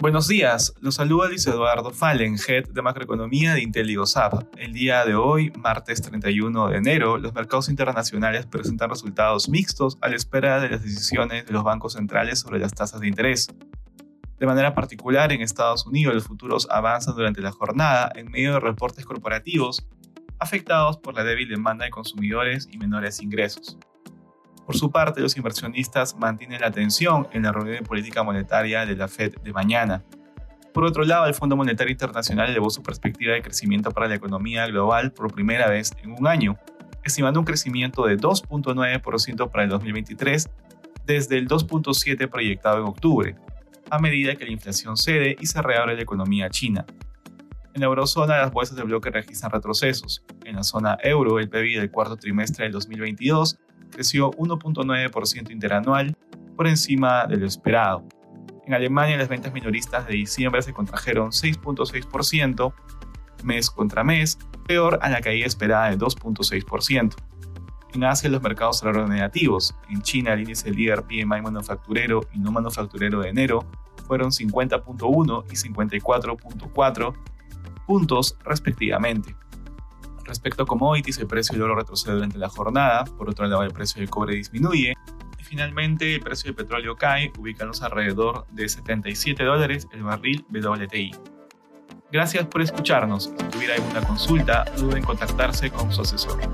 Buenos días, los saluda Luis Eduardo Falen, Head de Macroeconomía de Inteligo SAB. El día de hoy, martes 31 de enero, los mercados internacionales presentan resultados mixtos a la espera de las decisiones de los bancos centrales sobre las tasas de interés. De manera particular, en Estados Unidos, los futuros avanzan durante la jornada en medio de reportes corporativos afectados por la débil demanda de consumidores y menores ingresos. Por su parte, los inversionistas mantienen la atención en la reunión de política monetaria de la FED de mañana. Por otro lado, el Fondo Monetario Internacional elevó su perspectiva de crecimiento para la economía global por primera vez en un año, estimando un crecimiento de 2.9% para el 2023 desde el 2.7% proyectado en octubre, a medida que la inflación cede y se reabre la economía china. En la eurozona, las bolsas de bloque registran retrocesos. En la zona euro, el PBI del cuarto trimestre del 2022 creció 1.9% interanual, por encima de lo esperado. En Alemania, las ventas minoristas de diciembre se contrajeron 6.6% mes contra mes, peor a la caída esperada de 2.6%. En Asia, los mercados cerraron negativos. En China, el índice líder PMI manufacturero y no manufacturero de enero fueron 50.1 y 54.4 puntos respectivamente. Respecto a commodities, el precio del oro retrocede durante la jornada, por otro lado el precio del cobre disminuye y finalmente el precio del petróleo cae, ubicándose alrededor de $77 el barril BWTI. Gracias por escucharnos. Si tuviera alguna consulta, no duden en contactarse con su asesor.